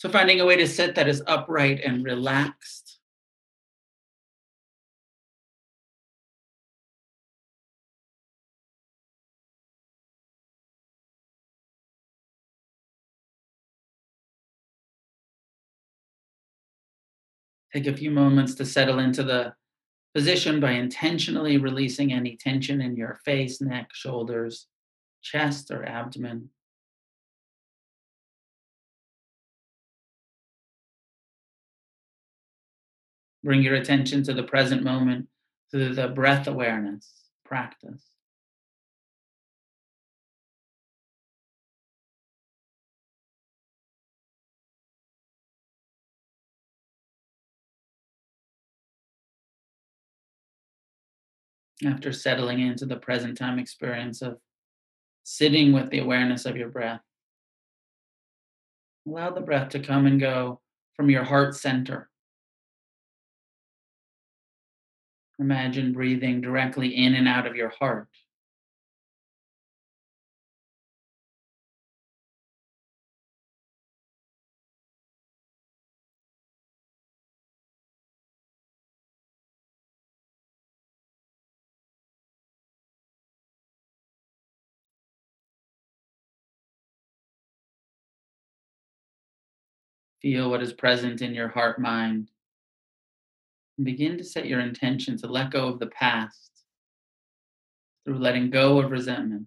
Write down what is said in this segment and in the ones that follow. So finding a way to sit that is upright and relaxed. Take a few moments to settle into the position by intentionally releasing any tension in your face, neck, shoulders, chest, or abdomen. Bring your attention to the present moment through the breath awareness practice. After settling into the present time experience of sitting with the awareness of your breath, allow the breath to come and go from your heart center. Imagine breathing directly in and out of your heart. Feel what is present in your heart mind. And begin to set your intention to let go of the past through letting go of resentment.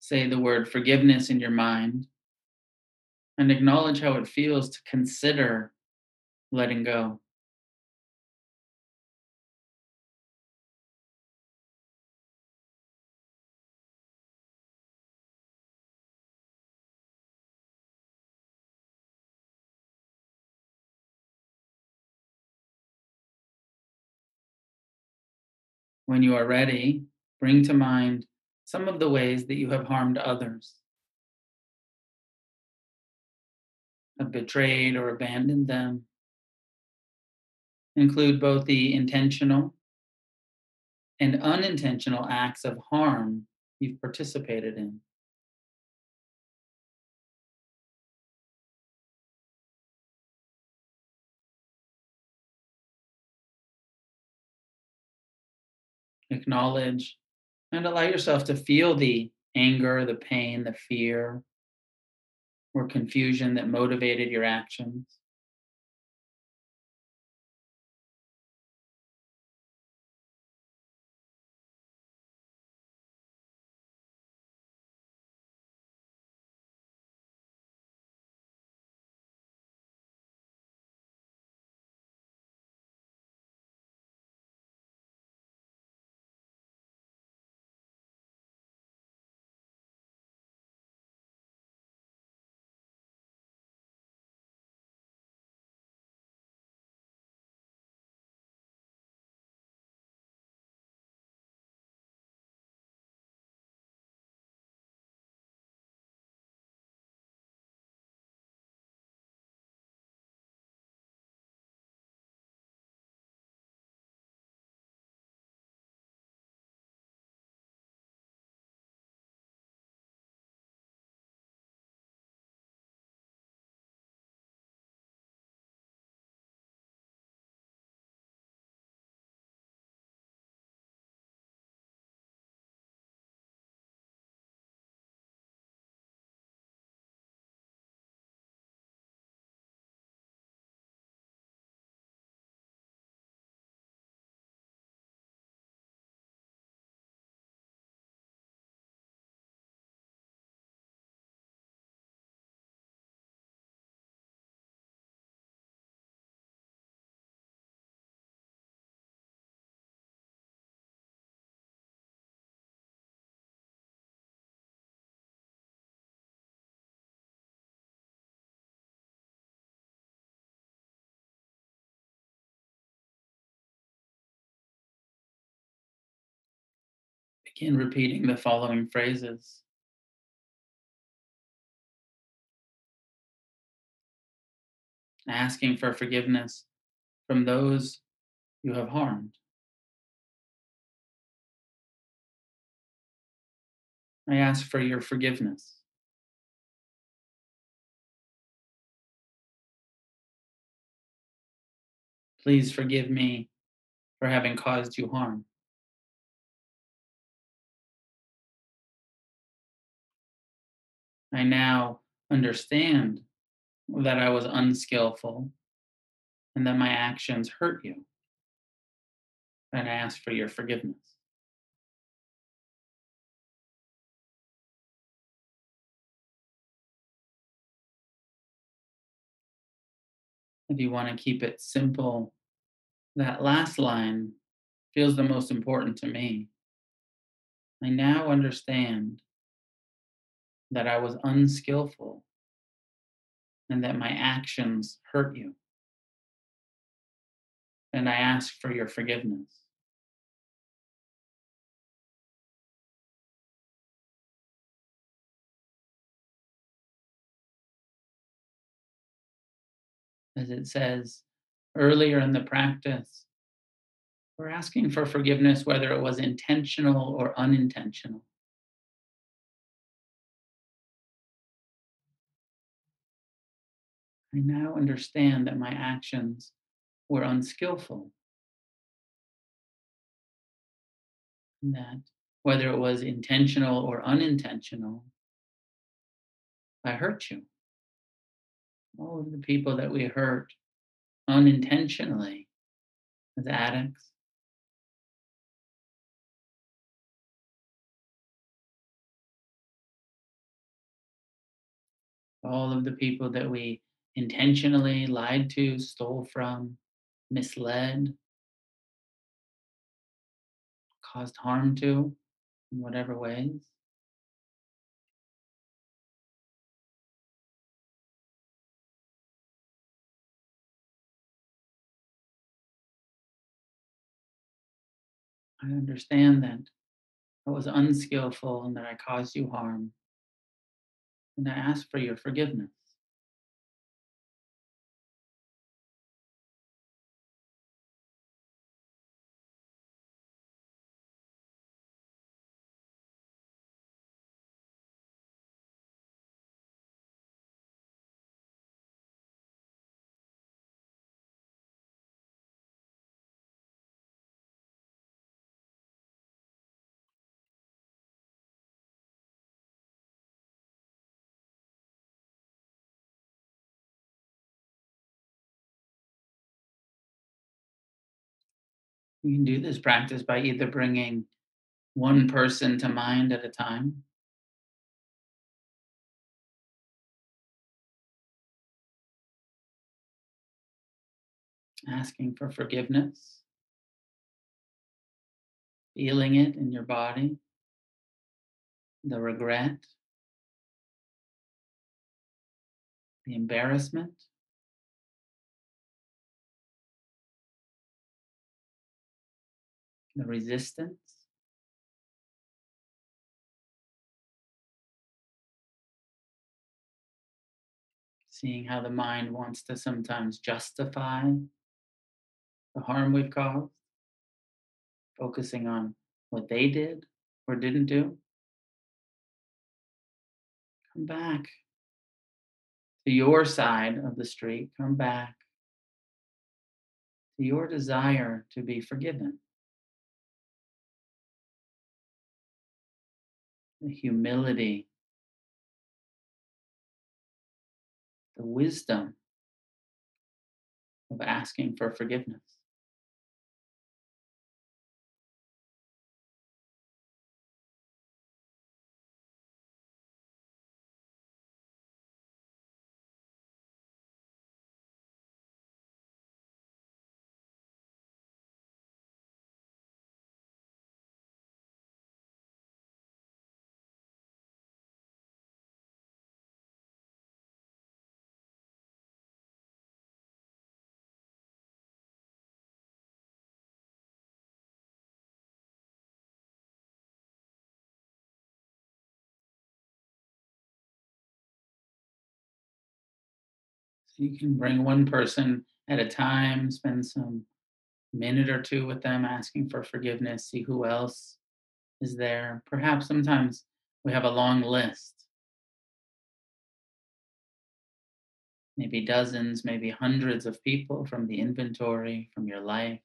Say the word forgiveness in your mind and acknowledge how it feels to consider letting go. When you are ready, bring to mind some of the ways that you have harmed others, have betrayed or abandoned them. Include both the intentional and unintentional acts of harm you've participated in. Acknowledge and allow yourself to feel the anger, the pain, the fear, or confusion that motivated your actions. Begin repeating the following phrases. Asking for forgiveness from those you have harmed. I ask for your forgiveness. Please forgive me for having caused you harm. I now understand that I was unskillful and that my actions hurt you. And I ask for your forgiveness. If you want to keep it simple, that last line feels the most important to me. I now understand that I was unskillful and that my actions hurt you. And I ask for your forgiveness. As it says earlier in the practice, we're asking for forgiveness whether it was intentional or unintentional. I now understand that my actions were unskillful, and that whether it was intentional or unintentional, I hurt you. All of the people that we hurt unintentionally as addicts. All of the people that we intentionally lied to, stole from, misled, caused harm to, in whatever ways. I understand that I was unskillful and that I caused you harm, and I ask for your forgiveness. You can do this practice by either bringing one person to mind at a time, asking for forgiveness, feeling it in your body, the regret, the embarrassment, the resistance, seeing how the mind wants to sometimes justify the harm we've caused, focusing on what they did or didn't do. Come back to your side of the street. Come back to your desire to be forgiven. The humility, the wisdom of asking for forgiveness. You can bring one person at a time, spend some minute or two with them asking for forgiveness, see who else is there. Perhaps sometimes we have a long list, maybe dozens, maybe hundreds of people from the inventory, from your life.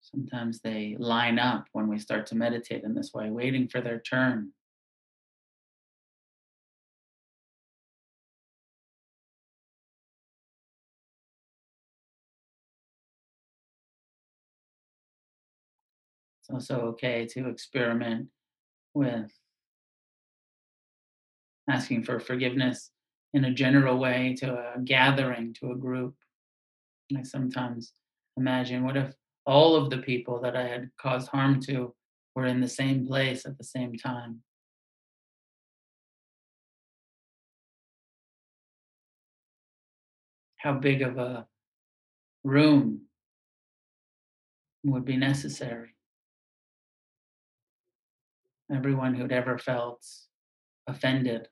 Sometimes they line up when we start to meditate in this way, waiting for their turn. It's also okay to experiment with asking for forgiveness in a general way to a gathering, to a group. I sometimes imagine, what if all of the people that I had caused harm to were in the same place at the same time? How big of a room would be necessary? Everyone who'd ever felt offended.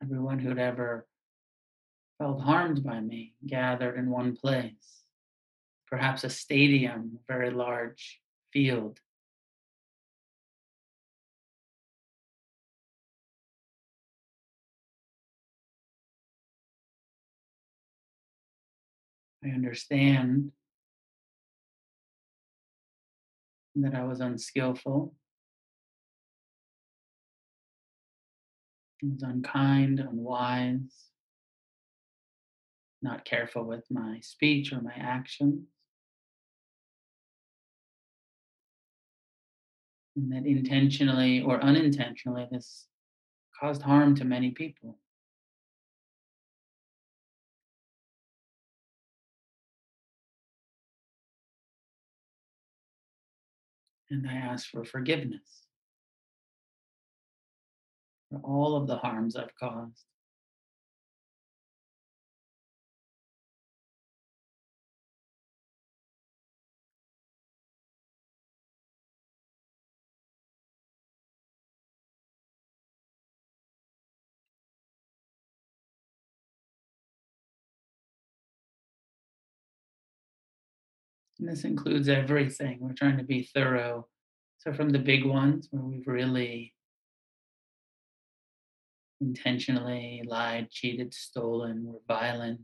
Everyone who'd ever felt harmed by me, gathered in one place. Perhaps a stadium, a very large field. I understand that I was unskillful, I was unkind, unwise, not careful with my speech or my actions, and that intentionally or unintentionally this caused harm to many people. And I ask for forgiveness for all of the harms I've caused. And this includes everything. We're trying to be thorough. So from the big ones where we've really intentionally lied, cheated, stolen, were violent.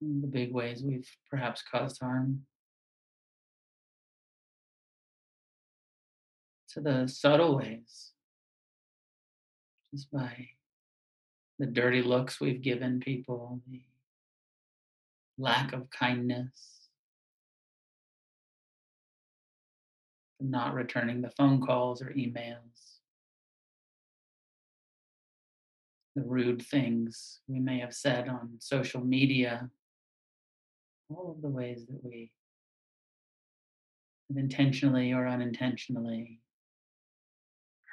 And the big ways we've perhaps caused harm. To the subtle ways. Just by the dirty looks we've given people, the lack of kindness, not returning the phone calls or emails, the rude things we may have said on social media, all of the ways that we have intentionally or unintentionally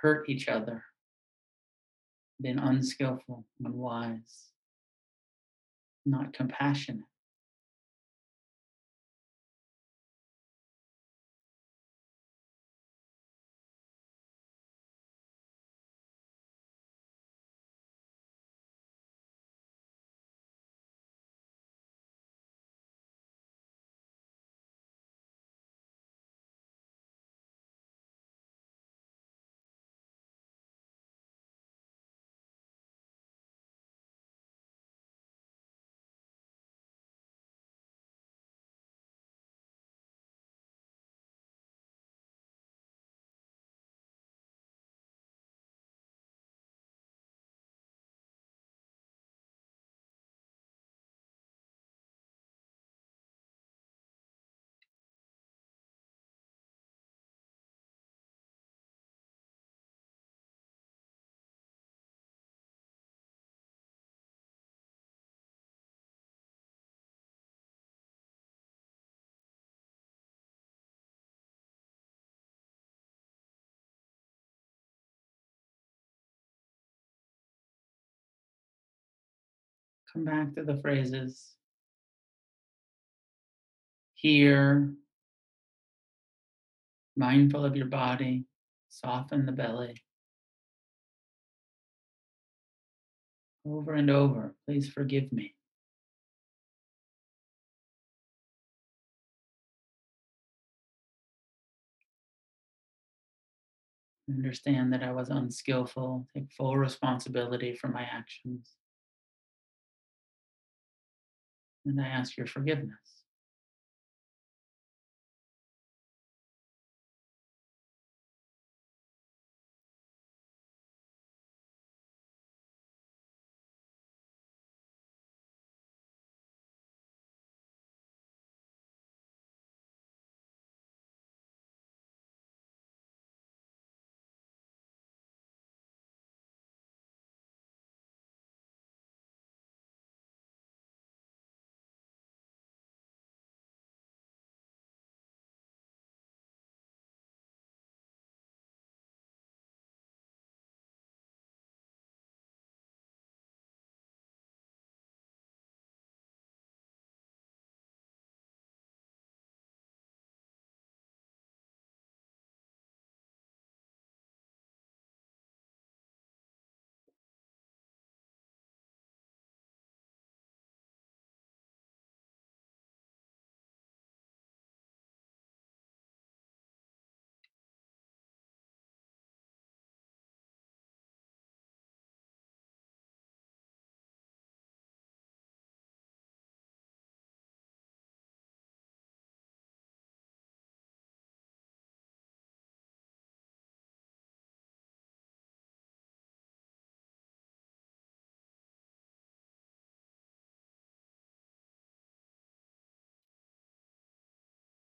hurt each other, been unskillful, unwise, not compassionate. Come back to the phrases here, mindful of your body, soften the belly. Over and over, please forgive me. Understand that I was unskillful, take full responsibility for my actions. And I ask your forgiveness.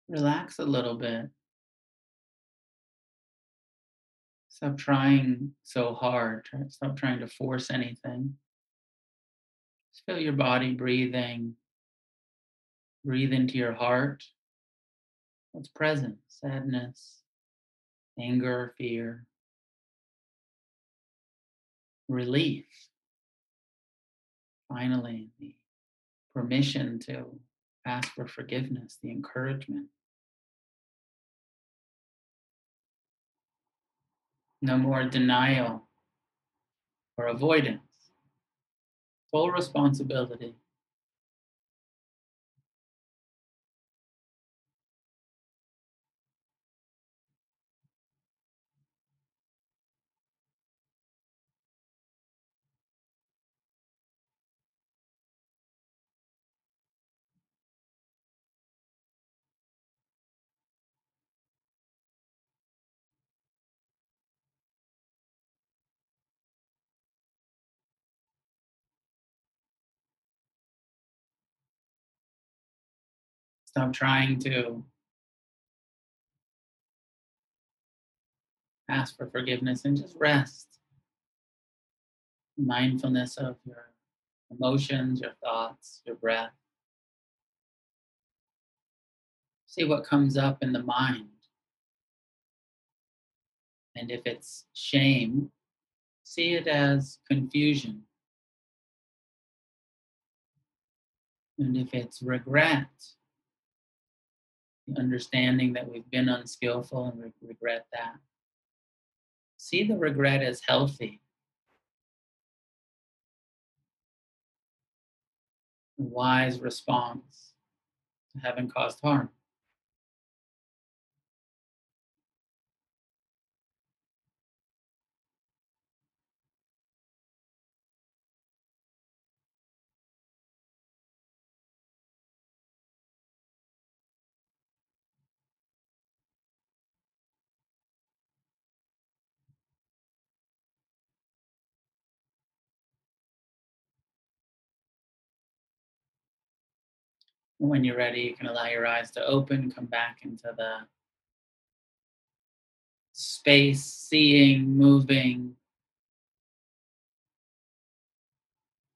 Relax a little bit. Stop trying so hard. Stop trying to force anything. Just feel your body breathing. Breathe into your heart. What's present? Sadness, anger, fear, relief. Finally, the permission to ask for forgiveness, the encouragement. No more denial or avoidance. Full responsibility. Stop trying to ask for forgiveness and just rest. Mindfulness of your emotions, your thoughts, your breath. See what comes up in the mind. And if it's shame, see it as confusion. And if it's regret, the understanding that we've been unskillful and regret that. See the regret as healthy. A wise response to having caused harm. When you're ready, you can allow your eyes to open, come back into the space, seeing, moving,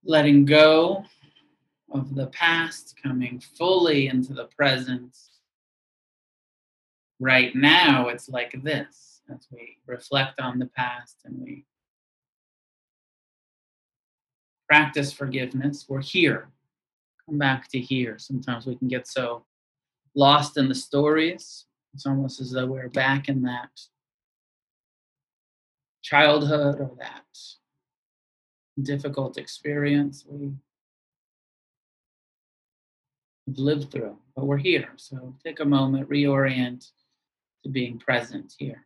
letting go of the past, coming fully into the present. Right now, it's like this, as we reflect on the past and we practice forgiveness, we're here. Come back to here. Sometimes we can get so lost in the stories. It's almost as though we're back in that childhood or that difficult experience we've lived through, but we're here. So take a moment, reorient to being present here.